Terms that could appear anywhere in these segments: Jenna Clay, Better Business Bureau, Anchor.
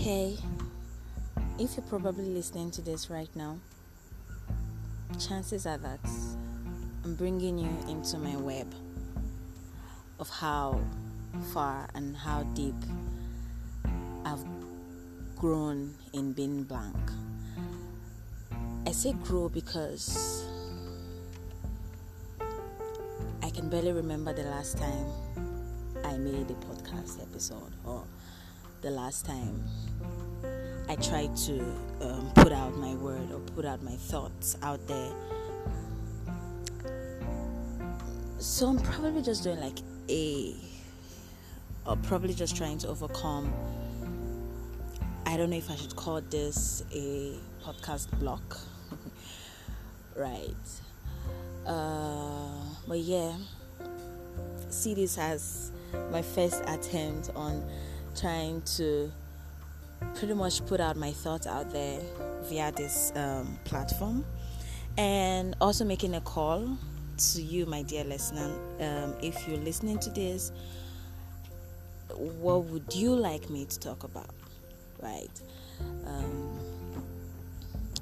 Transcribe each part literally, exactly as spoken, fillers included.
Hey, if you're probably listening to this right now, chances are that I'm bringing you into my web of how far and how deep I've grown in being blank. I say grow because I can barely remember the last time I made a podcast episode or the last time I tried to um, put out my word or put out my thoughts out there. So I'm probably just doing like a, or probably just trying to overcome, I don't know if I should call this a podcast block, right? Uh, but yeah, see this as my first attempt on trying to pretty much put out my thoughts out there via this um, platform, and also making a call to you, my dear listener. Um, if you're listening to this, what would you like me to talk about, right? Um,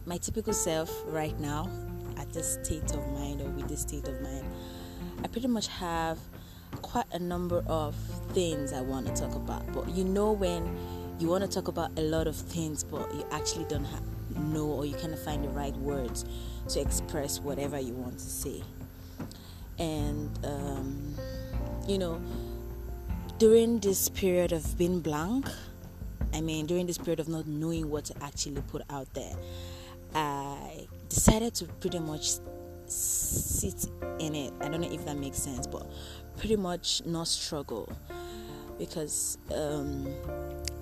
my typical self right now, at this state of mind or with this state of mind, I pretty much have quite a number of things I want to talk about, but you know when you want to talk about a lot of things but you actually don't have, know or you can't find the right words to express whatever you want to say. And um, you know during this period of being blank, I mean during this period of not knowing what to actually put out there, I decided to pretty much sit in it. I don't know if that makes sense, but pretty much not struggle, because um,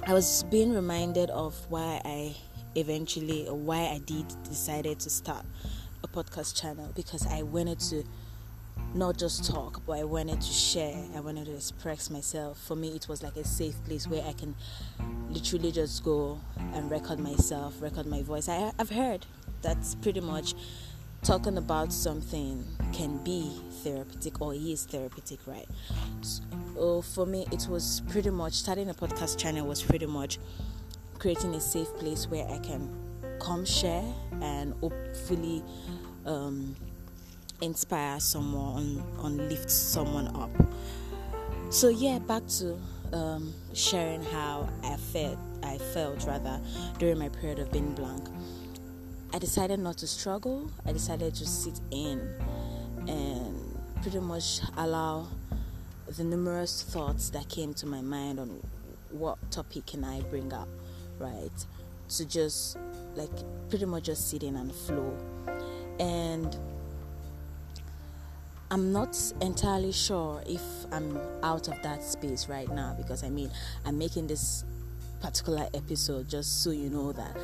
I was being reminded of why I eventually, or why I did decided to start a podcast channel, because I wanted to not just talk, but I wanted to share, I wanted to express myself. For me, it was like a safe place where I can literally just go and record myself, record my voice. I, I've heard that's pretty much talking about something can be therapeutic, or is therapeutic, right? So for me, it was pretty much starting a podcast channel was pretty much creating a safe place where I can come share and hopefully um, inspire someone and lift someone up. So yeah, back to um, sharing how I felt. I felt rather during my period of being blank. I decided not to struggle. I decided to sit in and pretty much allow the numerous thoughts that came to my mind on what topic can I bring up, right? To just like pretty much just sit in and flow. And I'm not entirely sure if I'm out of that space right now, because I mean I'm making this particular episode just so you know that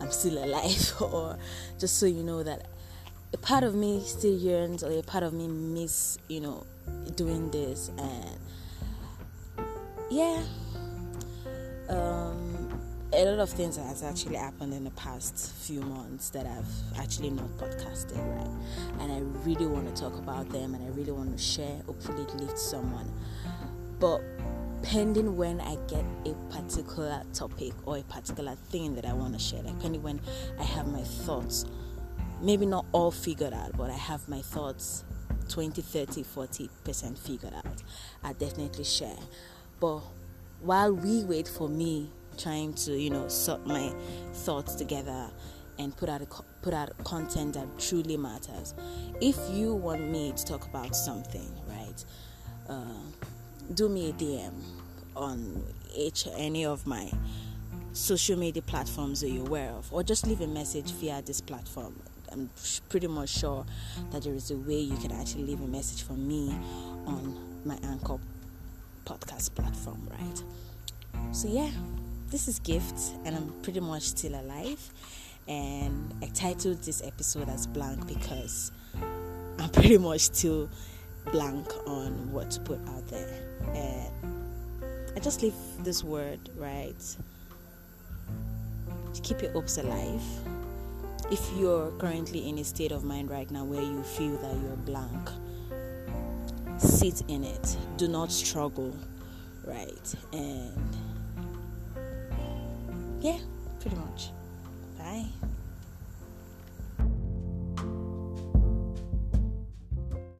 I'm still alive, or just so you know that a part of me still yearns, or a part of me miss, you know, doing this. And yeah, um, a lot of things has actually happened in the past few months that I've actually not podcasted, right? And I really want to talk about them, and I really want to share, hopefully it lifts someone. But pending when I get a particular topic or a particular thing that I want to share, like pending when I have my thoughts, maybe not all figured out, but I have my thoughts twenty, thirty, forty percent figured out, I definitely share. But while we wait for me trying to, you know, sort my thoughts together and put out a, put out content that truly matters, if you want me to talk about something, right, uh, do me a D M on each any of my social media platforms that you're aware of, or just leave a message via this platform. I'm pretty much sure that there is a way you can actually leave a message for me on my Anchor podcast platform, right? So yeah, this is Gift, and I'm pretty much still alive, and I titled this episode as Blank because I'm pretty much still blank on what to put out there. And I just leave this word, right? To keep your hopes alive. If you're currently in a state of mind right now where you feel that you're blank, sit in it. Do not struggle, right? And Yeah.